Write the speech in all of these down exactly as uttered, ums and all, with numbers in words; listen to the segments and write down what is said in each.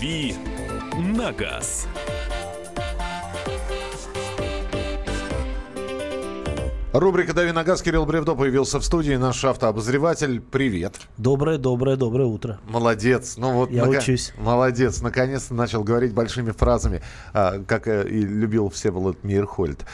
«Дави на газ». Рубрика «Дави на газ». Кирилл Бревдо появился в студии. Наш автообозреватель. Привет. Доброе, доброе, доброе утро. Молодец. Ну, вот Я нак... учусь. Молодец. Наконец-то начал говорить большими фразами, как и любил Всеволод Мирхольд.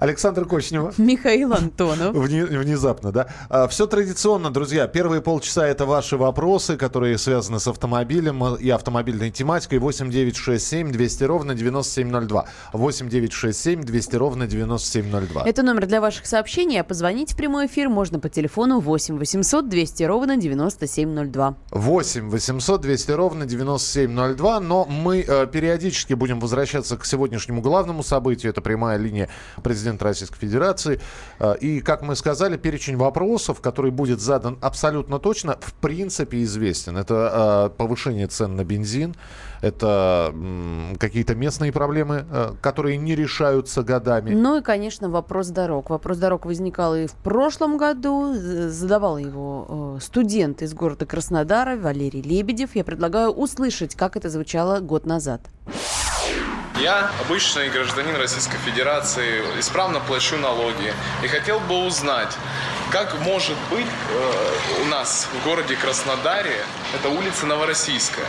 Александра Кочнева. Михаил Антонов. Внезапно, да? Все традиционно, друзья. Первые полчаса — это ваши вопросы, которые связаны с автомобилем и автомобильной тематикой. восемь девять шесть семь двести ровно девяносто семь ноль два. восемь девять шесть семь двести ровно девяносто семь ноль два. Это номер для ваших сообщений. А позвонить в прямой эфир можно по телефону восемь восемьсот двести ровно девяносто семь ноль два. восемь восемьсот двести ровно девяносто семь ноль два. Но мы э, периодически будем возвращаться к сегодняшнему главному событию. Это прямая линия президента Российской Федерации. И, как мы сказали, перечень вопросов, который будет задан абсолютно точно, в принципе известен. Это повышение цен на бензин, это какие-то местные проблемы, которые не решаются годами. Ну и, конечно, вопрос дорог. Вопрос дорог возникал и в прошлом году. Задавал его студент из города Краснодара Валерий Лебедев. Я предлагаю услышать, как это звучало год назад. Я обычный гражданин Российской Федерации, исправно плачу налоги. И хотел бы узнать, как может быть э, у нас в городе Краснодаре, это улица Новороссийская,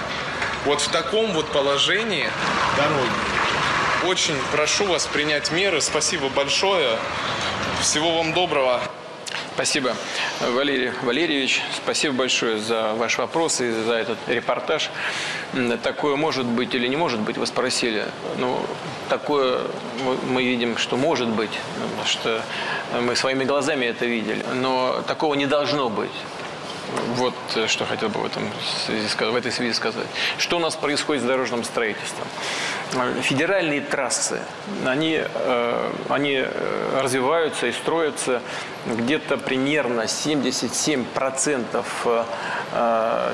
вот в таком вот положении дороги. Очень прошу вас принять меры. Спасибо большое. Всего вам доброго. Спасибо, Валерий Валерьевич. Спасибо большое за ваш вопрос и за этот репортаж. Такое может быть или не может быть, вы спросили. Ну, такое мы видим, что может быть, что мы своими глазами это видели. Но такого не должно быть. Вот что хотел бы в, этом связи, в этой связи сказать. Что у нас происходит с дорожным строительством? Федеральные трассы, они, они развиваются и строятся где-то примерно семьдесят семь процентов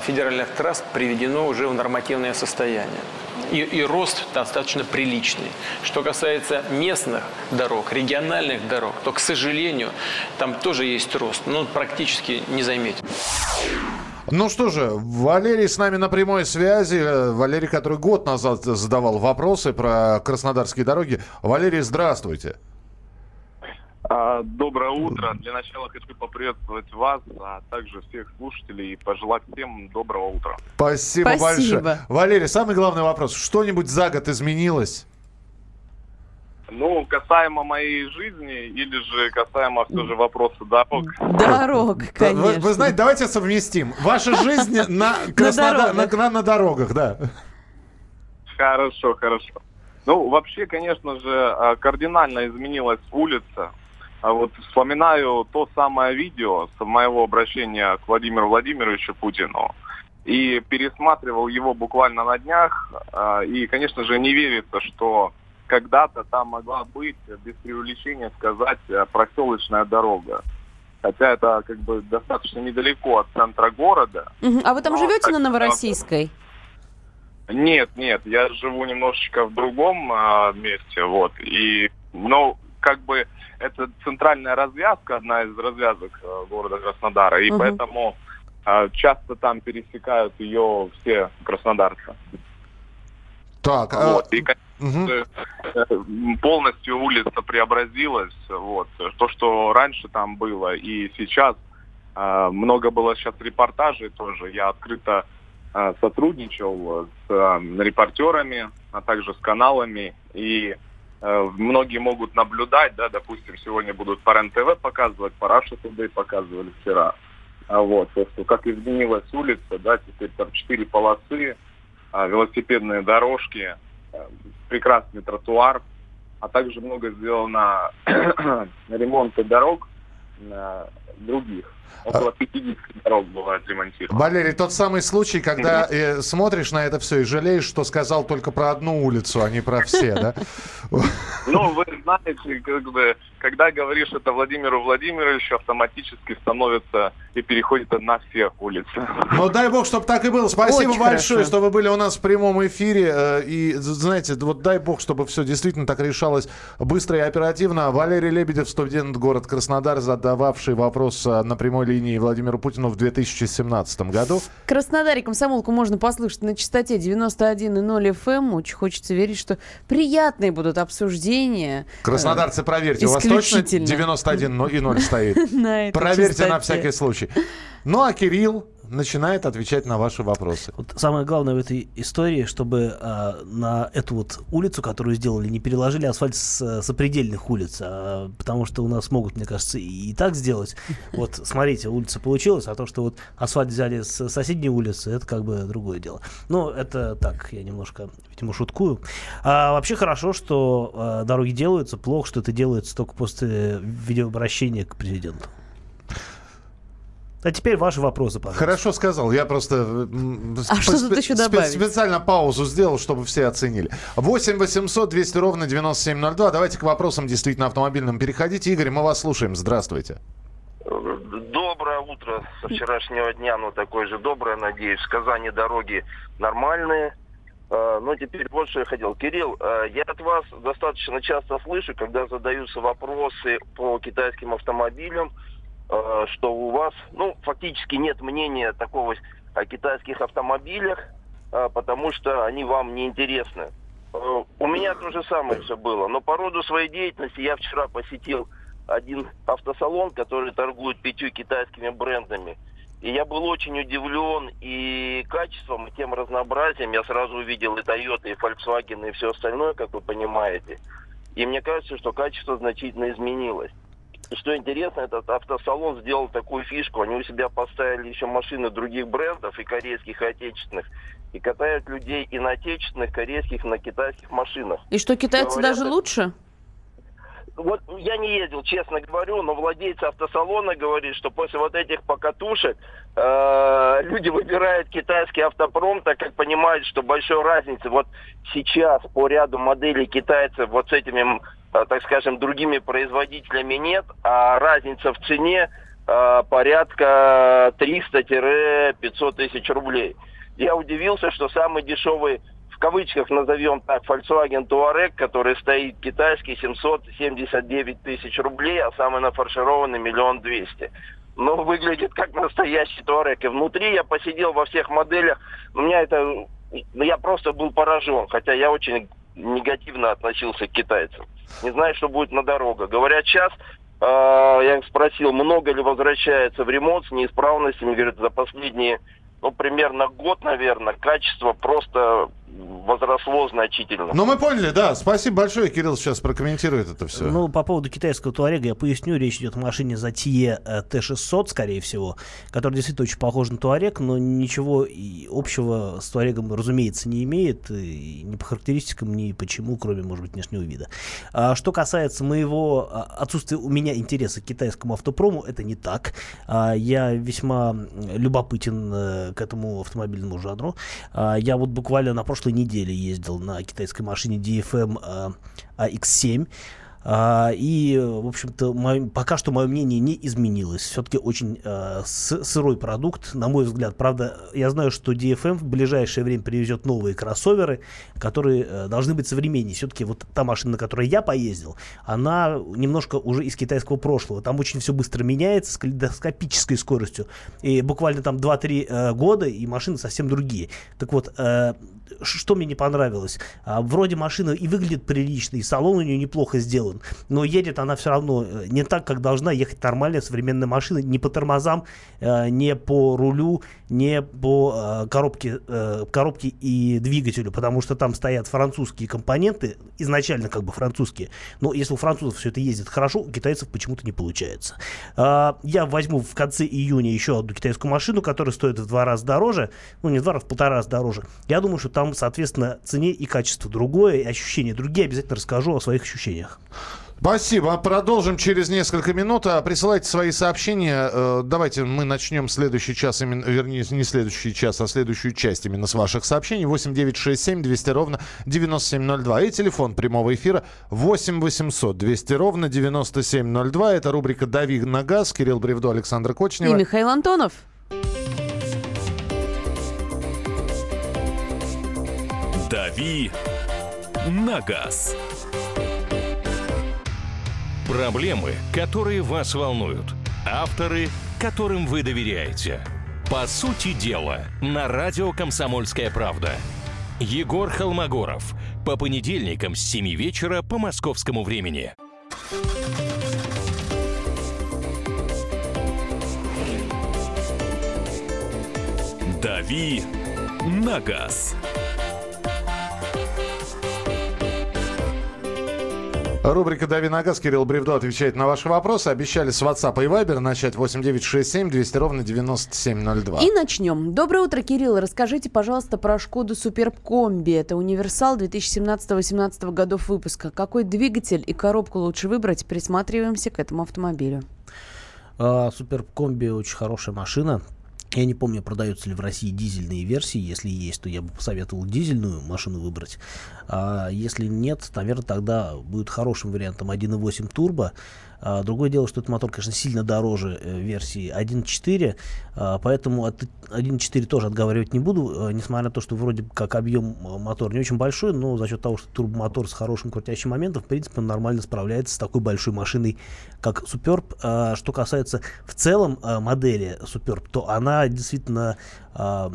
федеральных трасс приведено уже в нормативное состояние. И, и рост достаточно приличный. Что касается местных дорог, региональных дорог, то, к сожалению, там тоже есть рост, но он практически не заметен. Ну что же, Валерий с нами на прямой связи. Валерий, который год назад задавал вопросы про краснодарские дороги. Валерий, здравствуйте. Доброе утро. Для начала хочу поприветствовать вас, а также всех слушателей и пожелать всем доброго утра. Спасибо, Спасибо. большое. Валерий, самый главный вопрос. Что-нибудь за год изменилось? Ну, касаемо моей жизни или же касаемо все же вопроса дорог. Дорог, конечно. Вы, вы знаете, давайте совместим. Ваша жизнь на дорогах, да. Хорошо, хорошо. Ну, вообще, конечно же, кардинально изменилась улица. Вот вспоминаю то самое видео с моего обращения к Владимиру Владимировичу Путину и пересматривал его буквально на днях. И, конечно же, не верится, что когда-то там могла быть, без преувеличения сказать, проселочная дорога. Хотя это как бы достаточно недалеко от центра города. Uh-huh. А вы там живете на Новороссийской? Нет, нет, я живу немножечко в другом а, месте, вот. И, ну, как бы это центральная развязка, одна из развязок а, города Краснодара, и uh-huh. поэтому а, часто там пересекают ее все краснодарцы. Так, вот. А... И, конечно, uh-huh. полностью улица преобразилась, вот. То, что раньше там было, и сейчас а, много было сейчас репортажей тоже. Я открыто сотрудничал с репортерами, а также с каналами. И э, многие могут наблюдать, да, допустим, сегодня будут по РЕН-ТВ показывать, по Russia Today показывали вчера. А вот, что как изменилась улица, да, теперь там четыре полосы, э, велосипедные дорожки, э, прекрасный тротуар, а также много сделано ремонта дорог э, других. Около пятидесяти дорог было отремонтировано. Валерий, тот самый случай, когда э, смотришь на это все и жалеешь, что сказал только про одну улицу, а не про все, да? Ну, вы знаете, когда говоришь это Владимиру Владимировичу, автоматически становится и переходит на все улицы. Ну, дай бог, чтобы так и было. Спасибо Очень большое, хорошо. что вы были у нас в прямом эфире. И, знаете, вот дай бог, чтобы все действительно так решалось быстро и оперативно. Валерий Лебедев, студент город Краснодар, задававший вопрос на прямой линии Владимиру Путину в две тысячи семнадцатом году. В Краснодаре комсомолку можно послушать на частоте девяносто один и ноль эф эм. Очень хочется верить, что приятные будут обсуждения. Краснодарцы, проверьте, у вас точно девяносто один и ноль стоит? Проверьте на всякий случай. Ну а Кирилл начинает отвечать на ваши вопросы. Вот самое главное в этой истории, чтобы э, на эту вот улицу, которую сделали, не переложили асфальт с сопредельных улиц, а, потому что у нас могут, мне кажется, и, и так сделать. Вот, смотрите, улица получилась, а то, что вот асфальт взяли с соседней улицы, это как бы другое дело. Ну, это так, я немножко, видимо, шуткую. А, вообще хорошо, что а, дороги делаются, плохо, что это делается только после видеообращения к президенту. А теперь ваши вопросы, пожалуйста. Хорошо сказал. Я просто а что тут еще добавить? Специально паузу сделал, чтобы все оценили. восемь восемьсот двести ровно девяносто семь ноль два. Давайте к вопросам действительно автомобильным переходите. Игорь, мы вас слушаем. Здравствуйте. Доброе утро со вчерашнего дня. Ну, такое же доброе, надеюсь. В Казани дороги нормальные. Ну, теперь вот что я хотел. Кирилл, я от вас достаточно часто слышу, когда задаются вопросы по китайским автомобилям, что у вас, ну, фактически нет мнения такого о китайских автомобилях, потому что они вам не интересны. У меня то же самое все было, но по роду своей деятельности я вчера посетил один автосалон, который торгует пятью китайскими брендами. И я был очень удивлен и качеством, и тем разнообразием. Я сразу увидел и Toyota, и Volkswagen, и все остальное, как вы понимаете. И мне кажется, что качество значительно изменилось. Что интересно, этот автосалон сделал такую фишку. Они у себя поставили еще машины других брендов, и корейских, и отечественных. И катают людей и на отечественных, корейских, и на китайских машинах. И что, китайцы говорят, даже лучше? Вот я не ездил, честно говорю, но владелец автосалона говорит, что после вот этих покатушек э, люди выбирают китайский автопром, так как понимают, что большой разницы вот сейчас по ряду моделей китайцев вот с этими, э, так скажем, другими производителями нет, а разница в цене э, порядка триста-пятьсот тысяч рублей. Я удивился, что самый дешевый, в кавычках назовем так, Volkswagen Touareg, который стоит китайский, семьсот семьдесят девять тысяч рублей, а самый нафаршированный миллион двести. Но выглядит как настоящий Touareg. И внутри я посидел во всех моделях. У меня это... Я просто был поражен, хотя я очень негативно относился к китайцам. Не знаю, что будет на дорогах. Говорят, сейчас... Э, я спросил, много ли возвращается в ремонт с неисправностями. Говорят, за последние... Ну, примерно год, наверное, качество просто возросло значительно. Ну, мы поняли, да. Спасибо большое. Кирилл сейчас прокомментирует это все. Ну, по поводу китайского Туарега я поясню. Речь идет о машине Затие Т шестьсот, скорее всего, которая действительно очень похожа на Туарег, но ничего общего с Туарегом, разумеется, не имеет. И ни по характеристикам, ни почему, кроме, может быть, внешнего вида. А что касается моего отсутствия у меня интереса к китайскому автопрому, это не так. А я весьма любопытен к этому автомобильному жанру. Я вот буквально на прошлой неделе ездил на китайской машине Ди Эф Эм А Икс семь. И, в общем-то, мое, пока что мое мнение не изменилось. Все-таки очень э, с, сырой продукт, на мой взгляд. Правда, я знаю, что Ди Эф Эм в ближайшее время привезет новые кроссоверы, которые э, должны быть современнее. Все-таки вот та машина, на которой я поездил, она немножко уже из китайского прошлого. Там очень все быстро меняется с калейдоскопической скоростью. И буквально там два-три э, года, и машины совсем другие. Так вот, э, что мне не понравилось? Э, вроде машина и выглядит прилично, и салон у нее неплохо сделан. Но едет она все равно не так, как должна ехать нормальная современная машина. Не по тормозам, не по рулю, не по коробке, коробке и двигателю. Потому что там стоят французские компоненты, изначально как бы французские. Но если у французов все это ездит хорошо, у китайцев почему-то не получается. Я возьму в конце июня еще одну китайскую машину, которая стоит в два раза дороже. Ну, не в два раза, в полтора раза дороже. Я думаю, что там, соответственно, цене и качество другое, и ощущения другие. Обязательно расскажу о своих ощущениях. Спасибо. Продолжим через несколько минут. Присылайте свои сообщения. Давайте мы начнем следующий час, именно, вернее, не следующий час, а следующую часть именно с ваших сообщений. восемь девятьсот шестьдесят семь двести ровно девяносто семь ноль два. И телефон прямого эфира восемь восемьсот двести ровно девяносто семь ноль два. Это рубрика «Дави на газ». Кирилл Бревдо, Александр Кочнев. И Михаил Антонов. «Дави на газ». Проблемы, которые вас волнуют. Авторы, которым вы доверяете. По сути дела, на радио «Комсомольская правда». Егор Холмогоров. По понедельникам с семи вечера по московскому времени. «Дави на газ». Рубрика «Дави на газ». Кирилл Бревдо отвечает на ваши вопросы. Обещали с WhatsApp и Viber начать. Восемь девятьсот шестьдесят семь двести ровно девяносто семь ноль два. И начнем. Доброе утро, Кирилл. Расскажите, пожалуйста, про Шкоду Superb комби. Это универсал две тысячи семнадцатого-восемнадцатого годов выпуска. Какой двигатель и коробку лучше выбрать? Присматриваемся к этому автомобилю. Superb комби очень хорошая машина. Я не помню, продаются ли в России дизельные версии. Если есть, то я бы посоветовал дизельную машину выбрать. А если нет, наверное, тогда будет хорошим вариантом один и восемь турбо. А другое дело, что этот мотор, конечно, сильно дороже версии один и четыре. А поэтому от один и четыре тоже отговаривать не буду. Несмотря на то, что вроде как объем мотора не очень большой, но за счет того, что турбомотор с хорошим крутящим моментом, в принципе, он нормально справляется с такой большой машиной, как Superb. А что касается в целом модели Superb, то она действительно, э,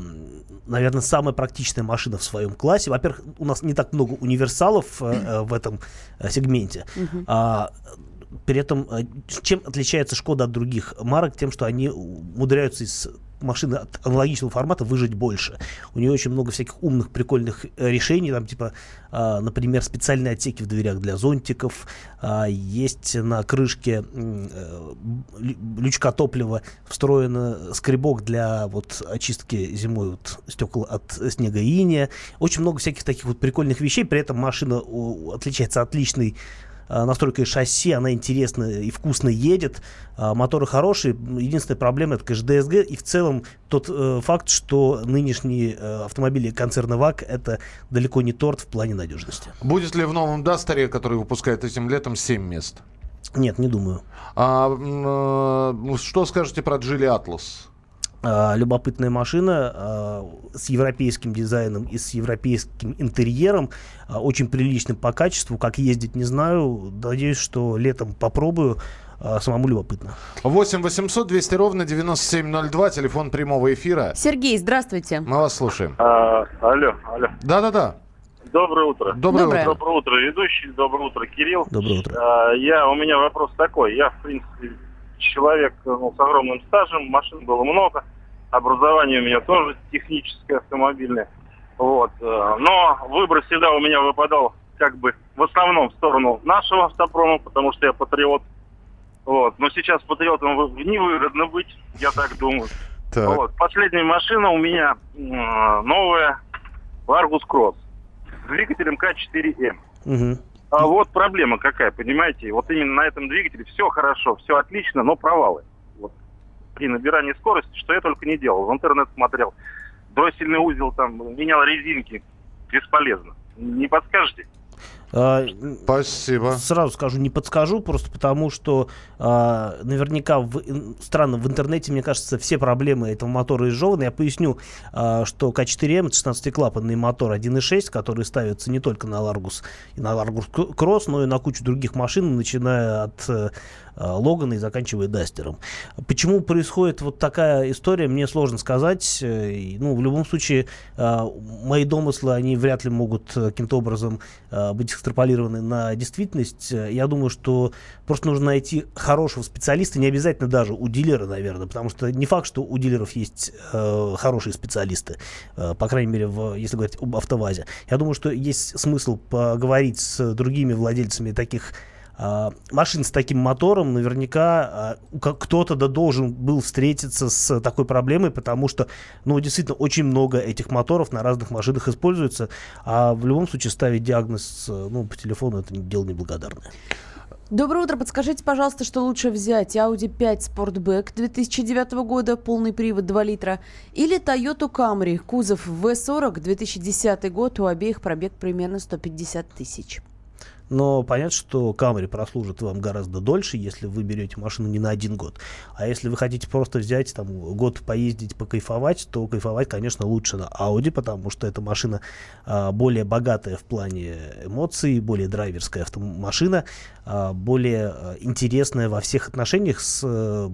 наверное, самая практичная машина в своем классе. Во-первых, у нас не так много универсалов э, в этом э, сегменте. Uh-huh. а, при этом, чем отличается Шкода от других марок? Тем, что они умудряются из машины от аналогичного формата выжить больше. У нее очень много всяких умных, прикольных решений, там, типа, э, например, специальные отсеки в дверях для зонтиков, э, есть на крышке э, лючка топлива встроен скребок для вот, очистки зимой вот, стекол от снега и иния. Очень много всяких таких вот прикольных вещей, при этом машина о, отличается отличной настройкой шасси, она интересно и вкусно едет, а, моторы хорошие, единственная проблема — это, конечно, ДСГ, и в целом тот э, факт, что нынешние э, автомобили концерна ВАГ — это далеко не торт в плане надежности. Будет ли в новом Дастере, который выпускает этим летом, семь мест? Нет, не думаю. А, э, что скажете про Geely Atlas? А, любопытная машина а, с европейским дизайном и с европейским интерьером, а, очень прилично по качеству. Как ездить, не знаю. Надеюсь, что летом попробую. А, самому любопытно. восемь восемьсот двести ровно девяносто семь ноль два. Телефон прямого эфира. Сергей, здравствуйте. Мы вас слушаем. А, алло, алло. Да-да-да. Доброе утро. Доброе, доброе утро. Доброе утро, ведущий. Доброе утро, Кирилл. Доброе утро. А, я, у меня вопрос такой. Я, в принципе, человек, ну, с огромным стажем, машин было много, образование у меня тоже техническое, автомобильное. Вот. Но выбор всегда у меня выпадал как бы в основном в сторону нашего автопрома, потому что я патриот. Вот. Но сейчас патриотом невыгодно быть, я так думаю. Так. Вот. Последняя машина у меня новая, Argus Cross, с двигателем ка четыре эм. Угу. А вот проблема какая, понимаете? Вот именно на этом двигателе все хорошо, все отлично, но провалы. Вот. При набирании скорости, что я только не делал. В интернет смотрел. Дроссельный узел, там, менял резинки. Бесполезно. Не подскажете? А, спасибо. Сразу скажу, не подскажу, просто потому что а, наверняка в, странно, в интернете, мне кажется, все проблемы этого мотора изжеваны. Я поясню, а, что ка четыре эм — это шестнадцатиклапанный мотор один и шесть, который ставится не только на Largus и на Largus Cross, но и на кучу других машин, начиная от Логана и заканчивая Дастером. Почему происходит вот такая история, мне сложно сказать. Ну, в любом случае, мои домыслы, они вряд ли могут каким-то образом быть экстраполированы на действительность. Я думаю, что просто нужно найти хорошего специалиста, не обязательно даже у дилера, наверное, потому что не факт, что у дилеров есть хорошие специалисты, по крайней мере, в, если говорить об АвтоВАЗе. Я думаю, что есть смысл поговорить с другими владельцами таких машин с таким мотором. Наверняка кто-то да должен был встретиться с такой проблемой, потому что, ну, действительно, очень много этих моторов на разных машинах используется, а в любом случае ставить диагноз, ну, по телефону — это дело неблагодарное. Доброе утро. Подскажите, пожалуйста, что лучше взять? Audi пять Sportback две тысячи девятого года, полный привод два литра, или Toyota Camry, кузов ви сорок две тысячи десятый год, у обеих пробег примерно сто пятьдесят тысяч. Но понятно, что Camry прослужит вам гораздо дольше, если вы берете машину не на один год. А если вы хотите просто взять, там, год поездить, покайфовать, то кайфовать, конечно, лучше на Audi, потому что эта машина а, более богатая в плане эмоций, более драйверская машина, а, более интересная во всех отношениях с... с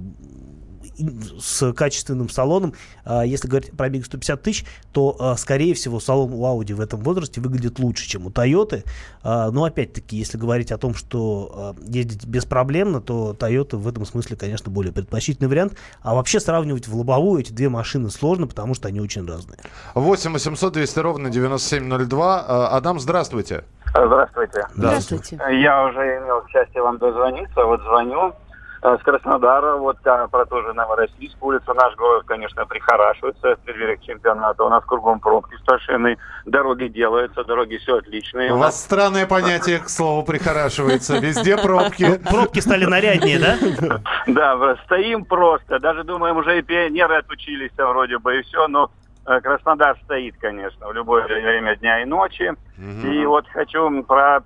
качественным салоном. Если говорить о пробеге сто пятьдесят тысяч, то, скорее всего, салон у Audi в этом возрасте выглядит лучше, чем у Toyota. Но, опять-таки, если говорить о том, что ездить беспроблемно, то Toyota в этом смысле, конечно, более предпочтительный вариант. А вообще сравнивать в лобовую эти две машины сложно, потому что они очень разные. восемь восемьсот двести ровно девяносто семь ноль два. Адам, здравствуйте. Здравствуйте. Здравствуйте. Я уже имел счастье вам дозвониться. Вот звоню с Краснодара, вот про ту же Новороссийскую улицу. Наш город, конечно, прихорашивается в преддверии чемпионата. У нас кругом пробки страшные, дороги делаются, дороги все отличные. У вас странное понятие, к слову, прихорашивается. Везде пробки. Пробки стали наряднее, да? Да, стоим просто. Даже, думаем, уже и пионеры отучились вроде бы, и все, но Краснодар стоит, конечно, в любое время дня и ночи. И вот хочу про...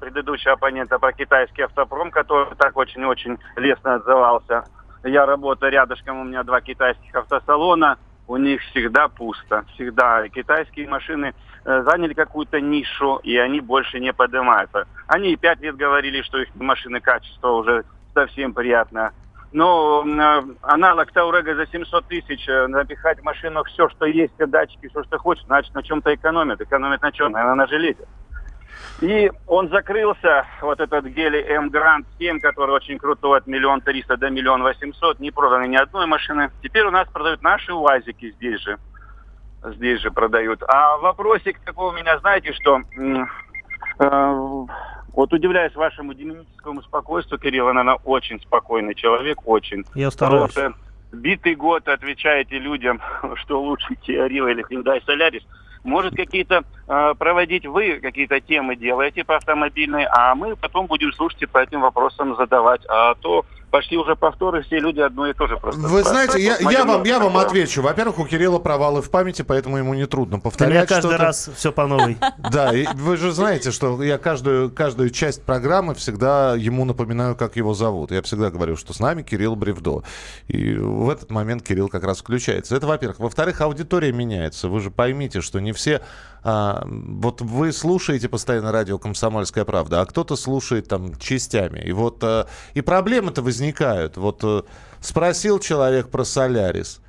предыдущего оппонента, про китайский автопром, который так очень-очень лестно отзывался. Я работаю рядышком, у меня два китайских автосалона, у них всегда пусто. Всегда китайские машины заняли какую-то нишу, и они больше не поднимаются. Они и пять лет говорили, что их машины качество уже совсем приятно. Но аналог Touareg за семьсот тысяч, напихать в машину все, что есть, датчики, все, что хочешь, значит, на чем-то экономят. Экономят на чем? Наверное, на железе. И он закрылся, вот этот Geely Emgrand семь, который очень крутой, от миллион триста до миллион восемьсот, не проданы ни одной машины. Теперь у нас продают наши УАЗики здесь же, здесь же продают. А вопросик такой у меня, знаете, что... Э, вот удивляюсь вашему демоническому спокойствию, Кирилл, наверное, очень спокойный человек, очень. Я стараюсь. Просто битый год отвечаете людям, что лучше Kia Rio или Hyundai Solaris. Может, какие-то э, проводить вы, какие-то темы делаете по автомобильной, а мы потом будем слушать и по этим вопросам задавать. А то пошли уже повторы, все люди одно и то же просто. Вы знаете, я, я, вам, я вам отвечу. Во-первых, у Кирилла провалы в памяти, поэтому ему нетрудно повторять что-то. У меня каждый раз все по новой. Да, и вы же знаете, что я каждую, каждую часть программы всегда ему напоминаю, как его зовут. Я всегда говорю, что с нами Кирилл Бревдо. И в этот момент Кирилл как раз включается. Это во-первых. Во-вторых, аудитория меняется. Вы же поймите, что не все... А, вот вы слушаете постоянно радио «Комсомольская правда», а кто-то слушает там частями. И вот а, и проблемы-то возникают. Вот а, спросил человек про «Солярис»,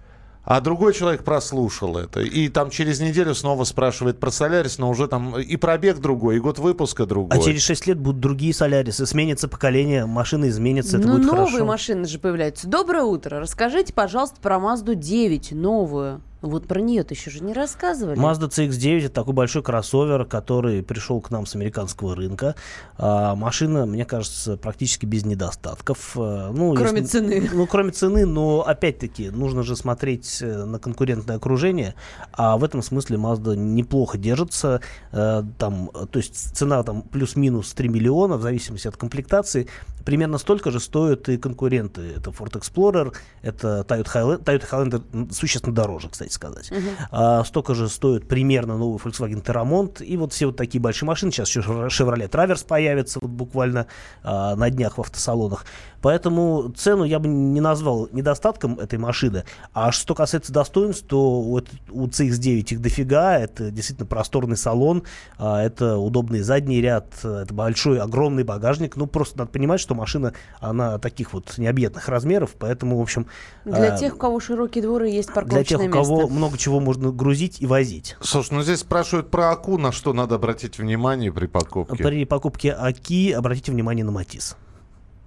а другой человек прослушал это. И там через неделю снова спрашивает про «Солярис», но уже там и пробег другой, и год выпуска другой. А через шесть лет будут другие «Солярисы», сменится поколение, машины изменятся, это ну, будет хорошо. Ну, новые машины же появляются. Доброе утро. Расскажите, пожалуйста, про Мазду девять, новую. Вот про нее-то еще же не рассказывали. Mazda си икс девять — это такой большой кроссовер, который пришел к нам с американского рынка. А, машина, мне кажется, практически без недостатков. Ну, кроме если, цены. Ну, кроме цены, но опять-таки нужно же смотреть на конкурентное окружение. А в этом смысле Mazda неплохо держится. А, там, то есть цена там плюс-минус три миллиона, в зависимости от комплектации. Примерно столько же стоят и конкуренты. Это Ford Explorer, это Toyota Highlander, существенно дороже, кстати сказать. Uh-huh. А, столько же стоит примерно новый Volkswagen Terramont. И вот все вот такие большие машины. Сейчас еще Chevrolet Traverse появится вот буквально а, на днях в автосалонах. Поэтому цену я бы не назвал недостатком этой машины. А что касается достоинств, то вот у си икс девять их дофига. Это действительно просторный салон. А, это удобный задний ряд. Это большой, огромный багажник. Ну, просто надо понимать, что машина, она таких вот необъятных размеров. Поэтому, в общем... Для а, тех, у кого широкие дворы, есть парковочное для тех, место. Кого много чего можно грузить и возить. Слушай, ну здесь спрашивают про АКУ, на что надо обратить внимание при покупке. При покупке АКИ обратите внимание на матиз.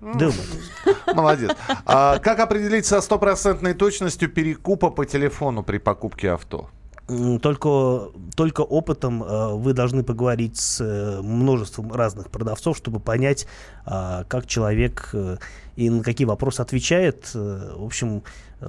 Думаю. Молодец. А как определить со стопроцентной точностью перекупа по телефону при покупке авто? Только, только опытом вы должны поговорить с множеством разных продавцов, чтобы понять, как человек и на какие вопросы отвечает. В общем,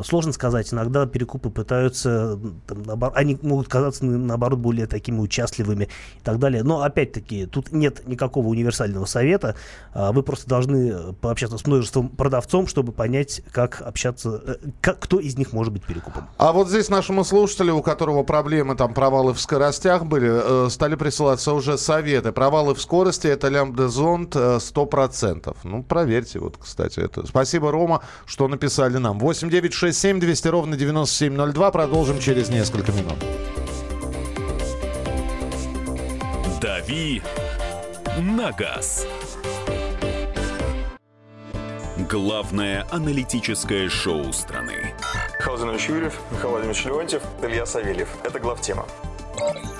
сложно сказать. Иногда перекупы пытаются, там, они могут казаться, наоборот, более такими участливыми и так далее. Но, опять-таки, тут нет никакого универсального совета. Вы просто должны пообщаться с множеством продавцов, чтобы понять, как общаться, как, кто из них может быть перекупом. А вот здесь нашему слушателю, у которого проблемы, там, провалы в скоростях были, стали присылаться уже советы. Провалы в скорости — это лямбда-зонд сто процентов. Ну, проверьте, вот, кстати, это. Спасибо, Рома, что написали нам. восемь девятьсот шестьдесят семь двести ровно девяносто семь ноль два. Продолжим через несколько минут. Дави на газ. Главное аналитическое шоу страны. Михаил Юрьев, Михаил Владимирович Леонтьев, Илья Савельев. Это главтема.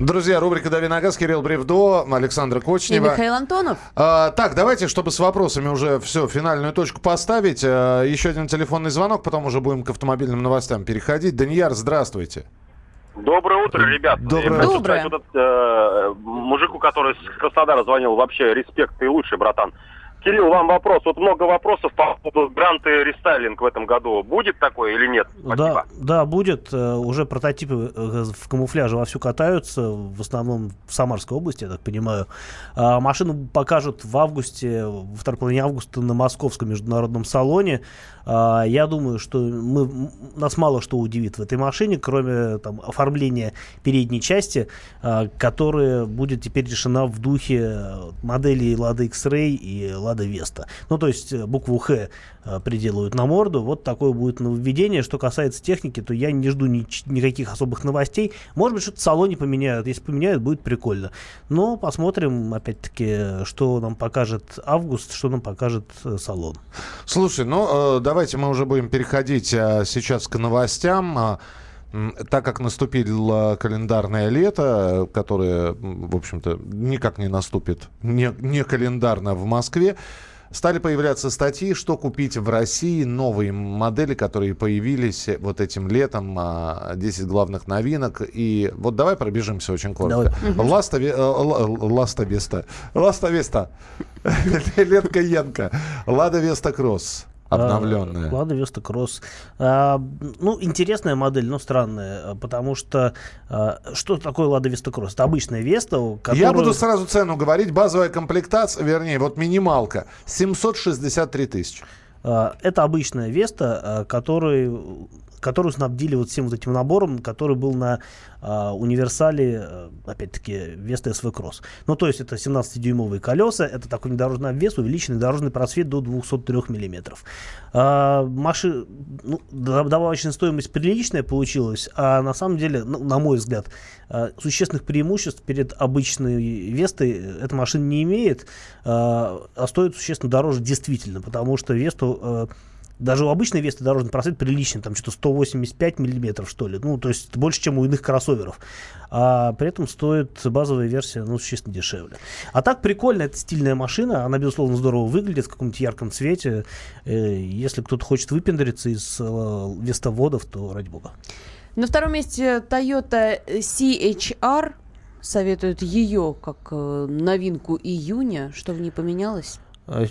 Друзья, рубрика «Дави на газ», Кирилл Бревдо, Александра Кочнева. И Михаил Антонов. А, так, давайте, чтобы с вопросами уже все, финальную точку поставить, а, еще один телефонный звонок, потом уже будем к автомобильным новостям переходить. Данияр, здравствуйте. Доброе утро, ребят. Доброе. Доброе. Вот этот, э, мужику, который с Краснодара звонил, вообще респект, ты лучший, братан. Кирилл, вам вопрос. Вот много вопросов по поводу гранта рестайлинг в этом году. Будет такой или нет? Да, да, будет. Уже прототипы в камуфляже вовсю катаются, в основном в Самарской области, я так понимаю. Машину покажут в августе, во второй половине августа на Московском международном салоне. Я думаю, что мы, нас мало что удивит в этой машине, кроме там, оформления передней части, которая будет теперь решена в духе моделей Lada X-Ray и Lada Веста. Ну, то есть букву «Х» приделают на морду. Вот такое будет нововведение. Что касается техники, то я не жду ни, никаких особых новостей. Может быть, что-то в салоне поменяют. Если поменяют, будет прикольно. Но посмотрим, опять-таки, что нам покажет август, что нам покажет салон. Слушай, ну, да. Давайте мы уже будем переходить сейчас к новостям. Так как наступило календарное лето, которое, в общем-то, никак не наступит не, не календарно в Москве, стали появляться статьи, что купить в России, новые модели, которые появились вот этим летом, десять главных новинок. И вот давай пробежимся очень коротко. Ласта Веста. Ласта Веста. Летка Янка. Лада Веста Кросс. Обновленная. Lada Vesta Cross. А, ну, интересная модель, но странная, потому что а, что такое Lada Vesta Cross? Это обычная Веста, которая... Я буду сразу цену говорить. Базовая комплектация, вернее, вот минималка, семьсот шестьдесят три тысячи. А, это обычная Веста, который... которую снабдили вот всем вот этим набором, который был на э, универсале, опять-таки, Vesta эс ви Cross. Ну, то есть это семнадцатидюймовые колеса, это такой недорожный обвес, увеличенный дорожный просвет до двухсот трёх миллиметров. А, маши, ну, добавочная стоимость приличная получилась, а на самом деле, ну, на мой взгляд, существенных преимуществ перед обычной Вестой эта машина не имеет, а стоит существенно дороже действительно, потому что Весту... Даже у обычной Весты дорожный просвет приличный, там что-то сто восемьдесят пять миллиметров, что ли. Ну, то есть больше, чем у иных кроссоверов. А при этом стоит базовая версия, ну, существенно дешевле. А так прикольно, это стильная машина. Она, безусловно, здорово выглядит в каком-нибудь ярком цвете. Если кто-то хочет выпендриться из вестоводов, то ради бога. На втором месте Toyota си эйч ар. Советуют ее как новинку июня. Что в ней поменялось?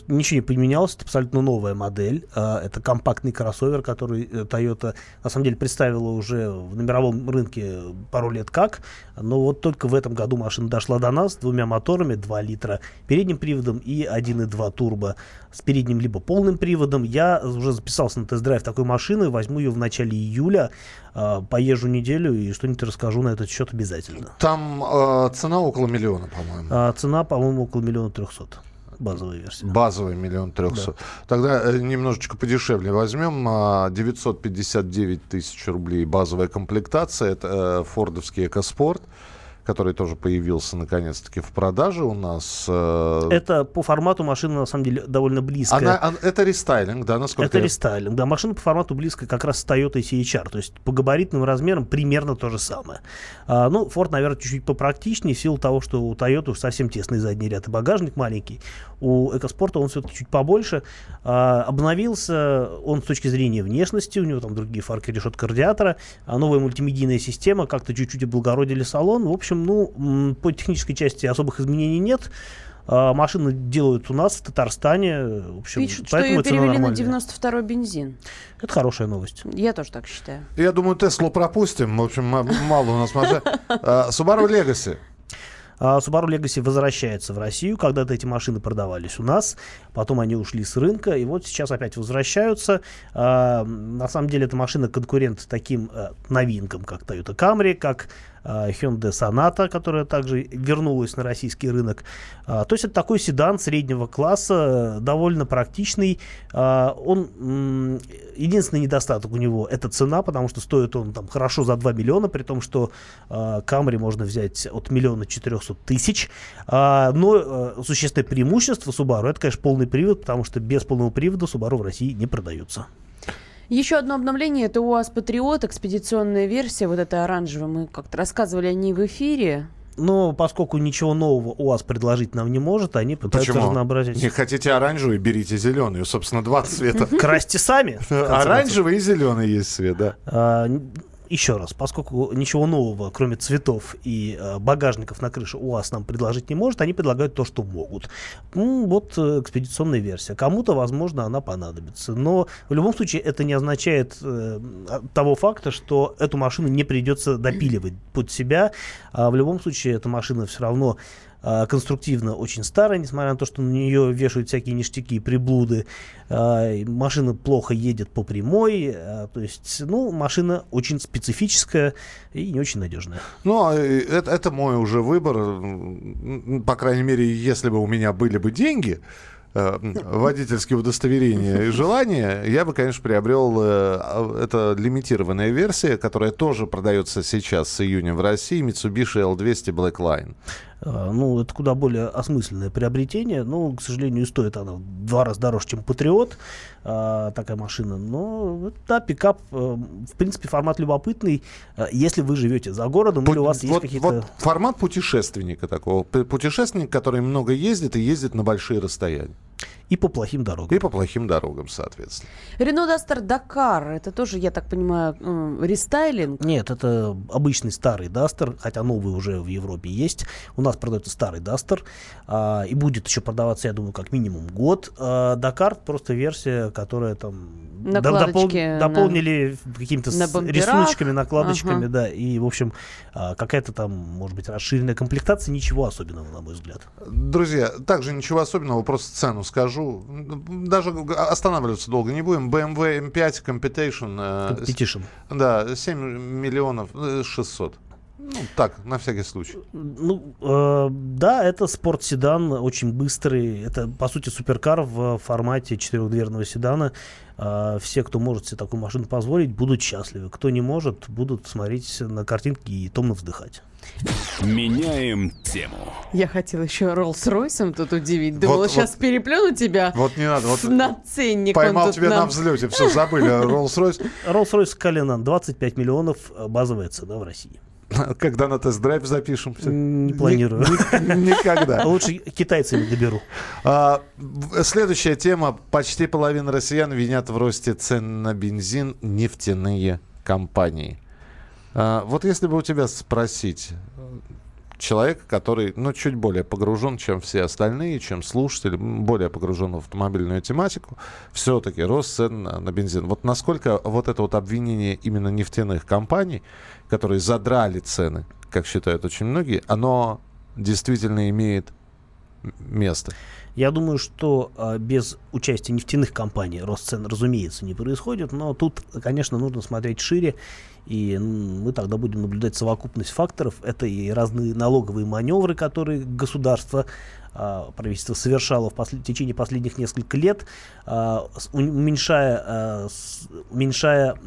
Ничего не поменялось, это абсолютно новая модель. Это компактный кроссовер, который Toyota, на самом деле, представила уже на мировом рынке пару лет как. Но вот только в этом году машина дошла до нас с двумя моторами, два литра передним приводом и один и два турбо с передним либо полным приводом. Я уже записался на тест-драйв такой машины, возьму ее в начале июля, поезжу неделю и что-нибудь расскажу на этот счет обязательно. Там э, цена около миллиона, по-моему. А, цена, по-моему, около миллиона трехсот. Базовая версия. Базовая, миллион трехсот. Да. Тогда немножечко подешевле возьмем. девятьсот пятьдесят девять тысяч рублей базовая комплектация. Это фордовский EcoSport. который тоже появился наконец-таки в продаже у нас. Это по формату машина, на самом деле, довольно близкая. Она, она, это рестайлинг, да, насколько это я... рестайлинг, да. Машина по формату близкая как раз с Toyota си эйч ар. То есть по габаритным размерам примерно то же самое. А, ну, Ford, наверное, чуть-чуть попрактичнее в силу того, что у Toyota совсем тесный задний ряд и багажник маленький. У EcoSport он все-таки чуть побольше. А, обновился он с точки зрения внешности. У него там другие фарки, решетка радиатора. А новая мультимедийная система. Как-то чуть-чуть облагородили салон. В общем, ну, по технической части особых изменений нет. А, машины делают у нас в Татарстане. В общем, пишут, что ее перевели на девяносто второй бензин. Это хорошая новость. Я тоже так считаю. Я думаю, Теслу пропустим. В общем, мало у нас машин. Subaru Legacy. Subaru Legacy возвращается в Россию. Когда-то эти машины продавались у нас, потом они ушли с рынка, и вот сейчас опять возвращаются. На самом деле, эта машина конкурент таким новинкам, как Toyota Camry, как Hyundai Sonata, которая также вернулась на российский рынок. То есть это такой седан среднего класса, довольно практичный. Он, единственный недостаток у него — это цена, потому что стоит он там хорошо за два миллиона, при том, что Camry можно взять от миллиона четырехсот тысяч. Но существенное преимущество Subaru — это, конечно, полный привод, потому что без полного привода Subaru в России не продаются. Еще одно обновление — это УАЗ Патриот, экспедиционная версия, вот это оранжевая, мы как-то рассказывали о ней в эфире. Но поскольку ничего нового УАЗ предложить нам не может, они пытаются разнообразить. Не хотите оранжевый, берите зеленый. Собственно, два цвета. Красьте сами. Оранжевый и зеленый есть цвет, да. Еще раз, поскольку ничего нового, кроме цветов и э, багажников на крыше, УАЗ нам предложить не может, они предлагают то, что могут. Ну, вот э, экспедиционная версия. Кому-то, возможно, она понадобится. Но в любом случае это не означает э, того факта, что эту машину не придется допиливать под себя. А в любом случае эта машина все равно конструктивно очень старая, несмотря на то, что на нее вешают всякие ништяки и приблуды. Машина плохо едет по прямой. То есть, ну, машина очень специфическая и не очень надежная. Ну, это, это мой уже выбор. По крайней мере, если бы у меня были бы деньги, водительские удостоверения и желания, я бы, конечно, приобрел это лимитированная версия, которая тоже продается сейчас с июня в России, Mitsubishi эл двести Black Line. Ну, это куда более осмысленное приобретение. Ну, к сожалению, стоит она в два раза дороже, чем Патриот, такая машина. Но, да, пикап, в принципе, формат любопытный, если вы живете за городом, Пу- или у вас вот, есть какие-то... Вот формат путешественника такого. Путешественник, который много ездит и ездит на большие расстояния. И по плохим дорогам. И по плохим дорогам, соответственно. Renault Duster Dakar, это тоже, я так понимаю, рестайлинг? Нет, это обычный старый Duster, хотя новый уже в Европе есть. У нас продается старый Duster, а, и будет еще продаваться, я думаю, как минимум год. А, Dakar просто версия, которая там допол... на... дополнили какими-то на рисуночками, накладочками, ага. да, и, в общем, какая-то там, может быть, расширенная комплектация, ничего особенного, на мой взгляд. Друзья, также ничего особенного, просто цену скажу. Даже останавливаться долго не будем. бэ эм вэ эм пять Competition. Competition. Э, да, семь миллионов шестьсот. Ну, так, на всякий случай. Ну, э, да, это спортседан, очень быстрый. Это, по сути, суперкар в формате четырехдверного седана. Э, все, кто может себе такую машину позволить, будут счастливы. Кто не может, будут смотреть на картинки и томно вздыхать. Меняем тему. Я хотел еще Роллс-Ройсом тут удивить. Думал, вот, сейчас вот, переплюну тебя. Вот не надо. Вот на ценник. Поймал тебя нам... на взлете. Все, забыли. Роллс-Ройс. Роллс-Ройс Калинан. двадцать пять миллионов базовая цена в России. Когда на тест-драйв запишем? Не планирую. Никогда. Лучше китайцами доберу. А, следующая тема. Почти половина россиян винят в росте цен на бензин нефтяные компании. А, вот если бы у тебя спросить человека, который, ну, чуть более погружен, чем все остальные, чем слушатель, более погружен в автомобильную тематику, все-таки рост цен на, на бензин. Вот насколько вот это вот обвинение именно нефтяных компаний, которые задрали цены, как считают очень многие, оно действительно имеет место? Я думаю, что э, без участия нефтяных компаний рост цен, разумеется, не происходит, но тут, конечно, нужно смотреть шире, и мы тогда будем наблюдать совокупность факторов. Это и разные налоговые маневры, которые государство, э, правительство совершало в, послед... в течение последних нескольких лет, э, уменьшая, э, уменьшая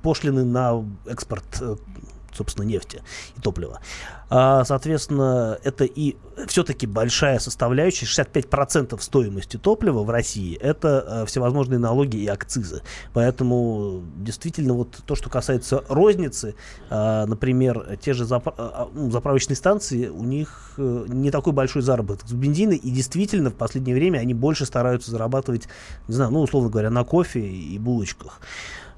пошлины на экспорт э, собственно, нефти и топлива. А, соответственно, это и все-таки большая составляющая. шестьдесят пять процентов стоимости топлива в России — это всевозможные налоги и акцизы. Поэтому действительно вот то, что касается розницы, а, например, те же запра- заправочные станции, у них не такой большой заработок с бензина, и действительно в последнее время они больше стараются зарабатывать, не знаю, ну, условно говоря, на кофе и булочках,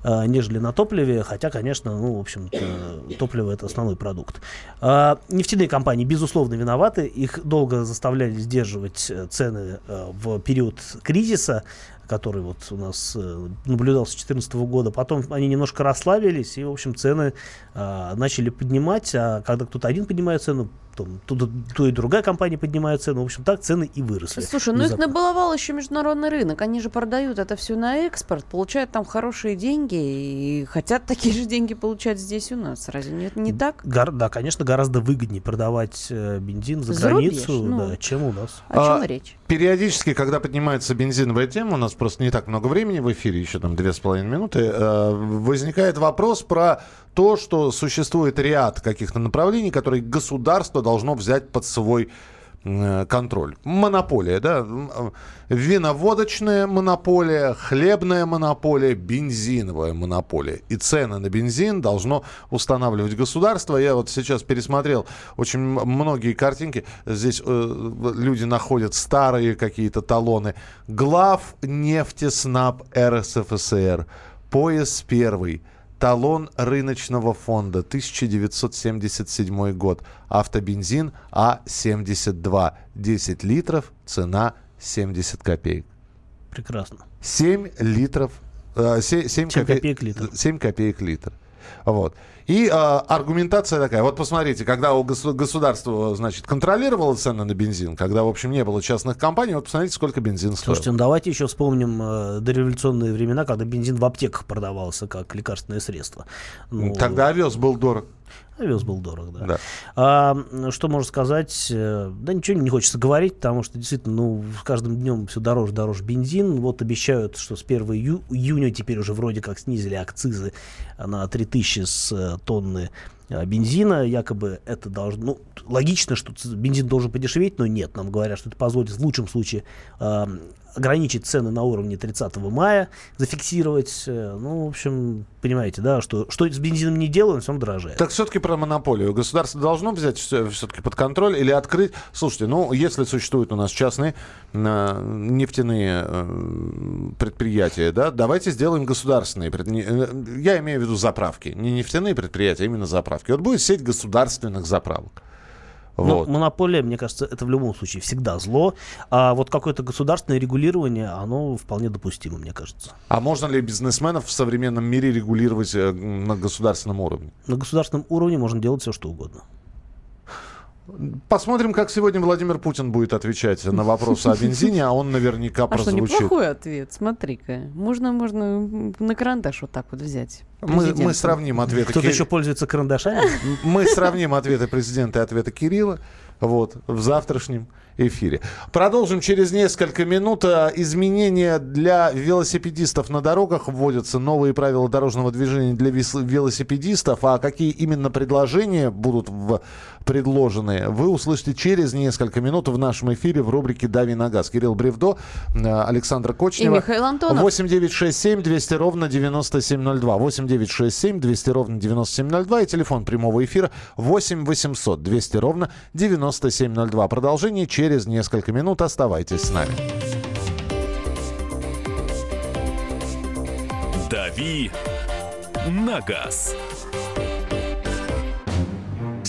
нежели на топливе, хотя, конечно, ну, в общем-то, топливо — это основной продукт. А, нефтяные компании, безусловно, виноваты, их долго заставляли сдерживать цены а, в период кризиса, который вот у нас наблюдался с две тысячи четырнадцатого года. Потом они немножко расслабились и, в общем, цены а, начали поднимать, а когда кто-то один поднимает цену, потом то, то и другая компания поднимает цену, в общем, так цены и выросли. Слушай, ну их набаловал еще международный рынок, они же продают это все на экспорт, получают там хорошие деньги и хотят такие же деньги получать здесь у нас, разве нет, не так? Гор- да, конечно, гораздо выгоднее продавать бензин за, за границу, рубеж, ну, да, чем у нас. О чем а, речь? Периодически, когда поднимается бензиновая тема, у нас просто не так много времени в эфире, еще там две с половиной минуты, возникает вопрос про то, что существует ряд каких-то направлений, которые государство должно взять под свой контроль. Монополия, да? Виноводочная монополия, хлебная монополия, бензиновая монополия. И цены на бензин должно устанавливать государство. Я вот сейчас пересмотрел очень многие картинки. Здесь э, люди находят старые какие-то талоны. Главнефтеснаб эр эс эф эс эр. Пояс первый. Талон рыночного фонда, тысяча девятьсот семьдесят седьмой год, автобензин А семьдесят два, десять литров, цена семьдесят копеек. Прекрасно. семь литров, семь копеек литр. Вот. И э, аргументация такая. Вот посмотрите, когда у госу- государство, значит, контролировало цены на бензин, когда, в общем, не было частных компаний, вот посмотрите, сколько бензин стоит. Слушайте, ну давайте еще вспомним э, дореволюционные времена, когда бензин в аптеках продавался как лекарственное средство. Ну, тогда овес был дорог. Овес был дорог, да. да. А, что можно сказать? Да ничего не хочется говорить, потому что действительно, ну, с каждым днем все дороже, дороже бензин. Вот обещают, что с первого июня теперь уже вроде как снизили акцизы на три тысячи с тонны бензина, якобы это должно... Ну, логично, что бензин должен подешеветь, но нет, нам говорят, что это позволит в лучшем случае э, ограничить цены на уровне тридцатого мая, зафиксировать. Э, ну, в общем, понимаете, да, что, что с бензином не делаем, все равно дорожает. Так все-таки про монополию. Государство должно взять все, все-таки под контроль или открыть... Слушайте, ну, если существуют у нас частные э, нефтяные э, предприятия, да, давайте сделаем государственные предприятия. Я имею в виду заправки. Не нефтяные предприятия, а именно заправки. Вот будет сеть государственных заправок. Вот. Но монополия, мне кажется, это в любом случае всегда зло. А вот какое-то государственное регулирование, оно вполне допустимо, мне кажется. А можно ли бизнесменов в современном мире регулировать на государственном уровне? На государственном уровне можно делать все, что угодно. Посмотрим, как сегодня Владимир Путин будет отвечать на вопросы о бензине, а он наверняка прозвучит. А что, неплохой ответ, смотри-ка. Можно, можно на карандаш вот так вот взять. Мы, мы сравним ответы. Кто-то Кир... еще пользуется карандашами? Мы сравним ответы президента и ответы Кирилла вот, в завтрашнем эфире. Продолжим через несколько минут. Изменения для велосипедистов на дорогах вводятся. Новые правила дорожного движения для велосипедистов. А какие именно предложения будут в... предложены, вы услышите через несколько минут в нашем эфире в рубрике «Дави на газ». Кирилл Бревдо, Александра Кочнева. И Михаил Антонов. восемь девятьсот шестьдесят семь двести ровно девяносто семь ноль два. восемь девятьсот шестьдесят семь двести ровно девяносто семь ноль два. И телефон прямого эфира восемь восемьсот двести ровно девяносто семь ноль два. Продолжение через несколько минут. Оставайтесь с нами. «Дави на газ».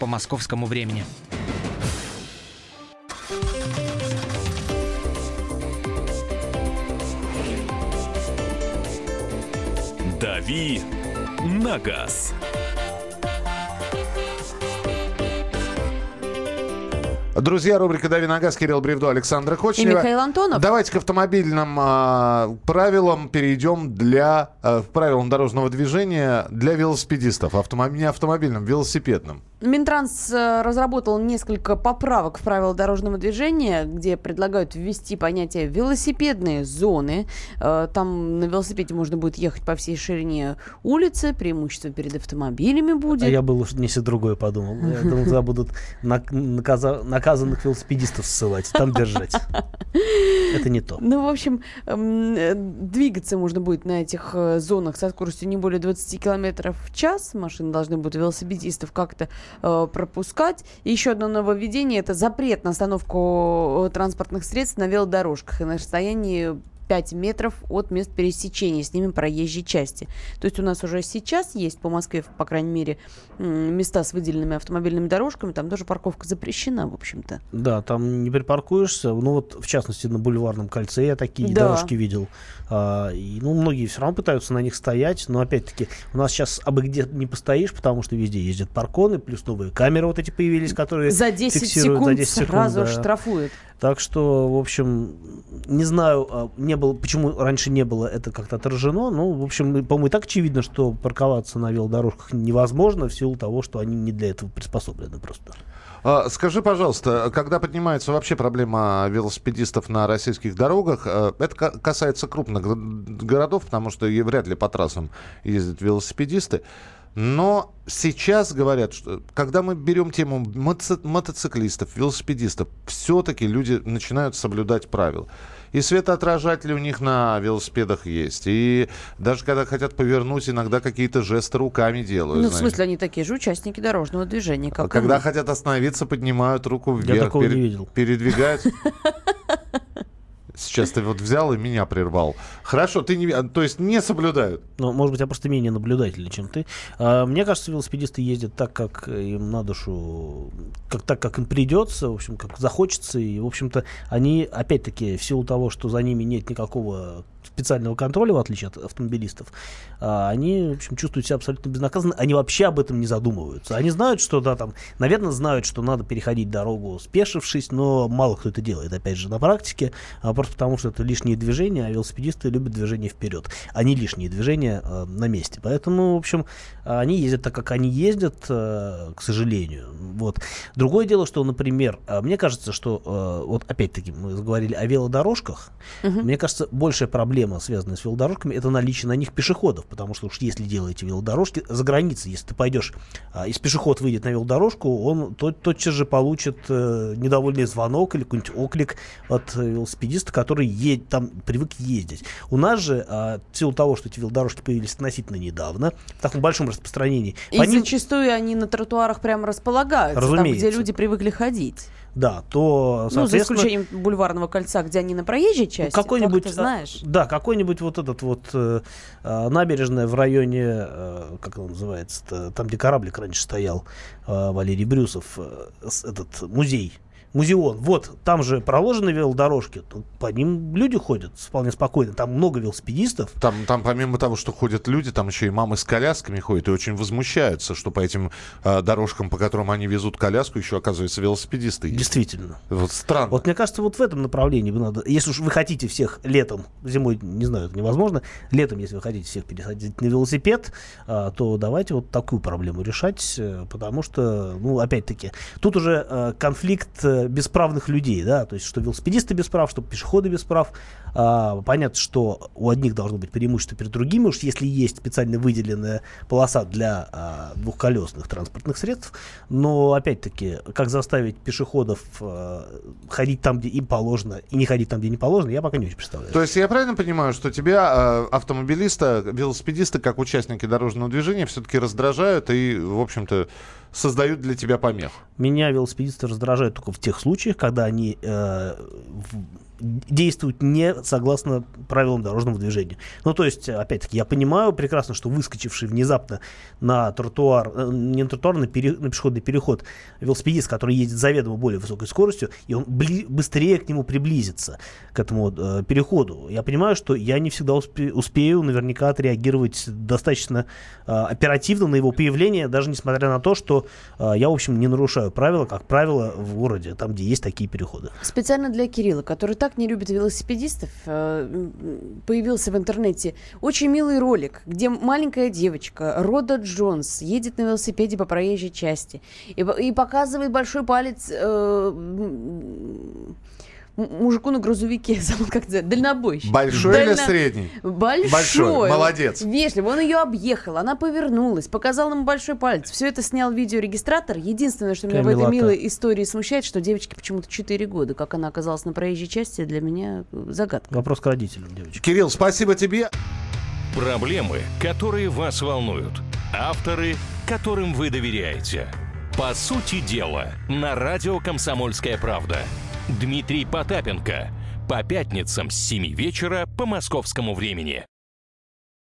По московскому времени. «Дави на газ». Друзья, рубрика «Дави на газ», Кирилл Бревдо, Александра Кочнева. И Михаил Антонов. Давайте к автомобильным э, правилам перейдем для э, правилам дорожного движения для велосипедистов. Автомо... Не автомобильным, велосипедным. Минтранс разработал несколько поправок в правила дорожного движения, где предлагают ввести понятие «велосипедные зоны». Там на велосипеде можно будет ехать по всей ширине улицы, преимущество перед автомобилями будет. А я был уж не все другое подумал. Я думал, туда будут наказанных велосипедистов ссылать, там держать. Это не то. Ну, в общем, двигаться можно будет на этих зонах со скоростью не более двадцати километров в час. Машины должны будут велосипедистов как-то пропускать. И еще одно нововведение – это запрет на остановку транспортных средств на велодорожках и на расстоянии пяти метров от мест пересечения с ними проезжей части. То есть у нас уже сейчас есть по Москве, по крайней мере, места с выделенными автомобильными дорожками. Там тоже парковка запрещена, в общем-то. Да, там не припаркуешься. Ну вот, в частности, на Бульварном кольце я такие да. дорожки видел. А, и, ну, многие все равно пытаются на них стоять. Но, опять-таки, у нас сейчас обы где не постоишь, потому что везде ездят парконы, плюс новые камеры вот эти появились, которые за десять секунд, за десять секунд сразу да. штрафуют. Так что, в общем, не знаю, не было, почему раньше не было это как-то отражено. Ну, в общем, по-моему, и так очевидно, что парковаться на велодорожках невозможно в силу того, что они не для этого приспособлены просто. А, скажи, пожалуйста, когда поднимается вообще проблема велосипедистов на российских дорогах, это касается крупных городов, потому что вряд ли по трассам ездят велосипедисты. Но сейчас говорят, что когда мы берем тему мотоциклистов, велосипедистов, все-таки люди начинают соблюдать правила. И светоотражатели у них на велосипедах есть. И даже когда хотят повернуть, иногда какие-то жесты руками делают. Ну, знаешь. В смысле, они такие же участники дорожного движения, как когда они. Хотят остановиться, поднимают руку вверх. Я такого пере- не видел. Передвигают. Сейчас ты вот взял и меня прервал. Хорошо, ты не, то есть не соблюдают. Ну, может быть, я просто менее наблюдательный, чем ты. А, мне кажется, велосипедисты ездят так, как им на душу, как, так, как им придется, в общем, как захочется. И, в общем-то, они, опять-таки, в силу того, что за ними нет никакого специального контроля, в отличие от автомобилистов, они, в общем, чувствуют себя абсолютно безнаказанно, они вообще об этом не задумываются. Они знают, что, да, там, наверное, знают, что надо переходить дорогу, спешившись, но мало кто это делает, опять же, на практике, просто потому, что это лишние движения, а велосипедисты любят движение вперед, а не лишние движения на месте. Поэтому, в общем, они ездят так, как они ездят, к сожалению. Вот. Другое дело, что, например, мне кажется, что, вот опять-таки, мы говорили о велодорожках, угу. Мне кажется, большая проблема связанные с велодорожками, это наличие на них пешеходов, потому что уж если делаете велодорожки за границей, если ты пойдешь а, и пешеход выйдет на велодорожку, он тот, тотчас же получит э, недовольный звонок или какой-нибудь оклик от велосипедиста, который е- там привык ездить. У нас же а, в силу того, что эти велодорожки появились относительно недавно, в таком большом распространении. И ним... зачастую они на тротуарах прямо располагаются, разумеется, там, где люди привыкли ходить. Да, то, соответственно... Ну, за исключением Бульварного кольца, где они на проезжей части, какой-нибудь, ты знаешь. Да, какой-нибудь вот этот вот э, набережная в районе, э, как она называется, там, где кораблик раньше стоял, э, Валерий Брюсов, э, этот музей. Музеон. Вот, там же проложены велодорожки, по ним люди ходят вполне спокойно, там много велосипедистов. Там, там помимо того, что ходят люди, там еще и мамы с колясками ходят и очень возмущаются, что по этим э, дорожкам, по которым они везут коляску, еще оказываются велосипедисты. Действительно. Вот странно. Вот мне кажется, вот в этом направлении вы надо, если уж вы хотите всех летом, зимой, не знаю, это невозможно, летом, если вы хотите всех пересадить на велосипед, э, то давайте вот такую проблему решать, э, потому что, ну, опять-таки, тут уже э, конфликт э, бесправных людей, да, то есть, что велосипедисты без прав, что пешеходы без прав. А, понятно, что у одних должно быть преимущество перед другими, уж если есть специально выделенная полоса для а, двухколесных транспортных средств, но, опять-таки, как заставить пешеходов а, ходить там, где им положено, и не ходить там, где не положено, я пока не очень представляю. То есть, я правильно понимаю, что тебя, автомобилиста, велосипедисты, как участники дорожного движения, все-таки раздражают и, в общем-то, создают для тебя помех? Меня велосипедисты раздражают только в тех случаях, когда они э, в, действуют не согласно правилам дорожного движения. Ну, то есть, опять-таки, я понимаю прекрасно, что выскочивший внезапно на тротуар, не на тротуар, на, пере, на пешеходный переход велосипедист, который едет заведомо более высокой скоростью, и он бли, быстрее к нему приблизится, к этому э, переходу. Я понимаю, что я не всегда успе, успею наверняка отреагировать достаточно э, оперативно на его появление, даже несмотря на то, что э, я, в общем, не нарушаю правила, как правило, в городе, там, где есть такие переходы. Специально для Кирилла, который так не любит велосипедистов, появился в интернете очень милый ролик, где маленькая девочка Рода Джонс едет на велосипеде по проезжей части и, и показывает большой палец э, мужику на грузовике, забыл, как это, дальнобойщик. Большой Дально... или средний? Большой. Большой. Молодец. Вежливо. Он ее объехал, она повернулась, показал ему большой палец. Все это снял видеорегистратор. Единственное, что Камилата. меня в этой милой истории смущает, что девочке почему-то четыре года. Как она оказалась на проезжей части, для меня загадка. Вопрос к родителям девочки. Кирилл, спасибо тебе. Проблемы, которые вас волнуют. Авторы, которым вы доверяете. По сути дела, на радио «Комсомольская правда». Дмитрий Потапенко. По пятницам с семи вечера по московскому времени.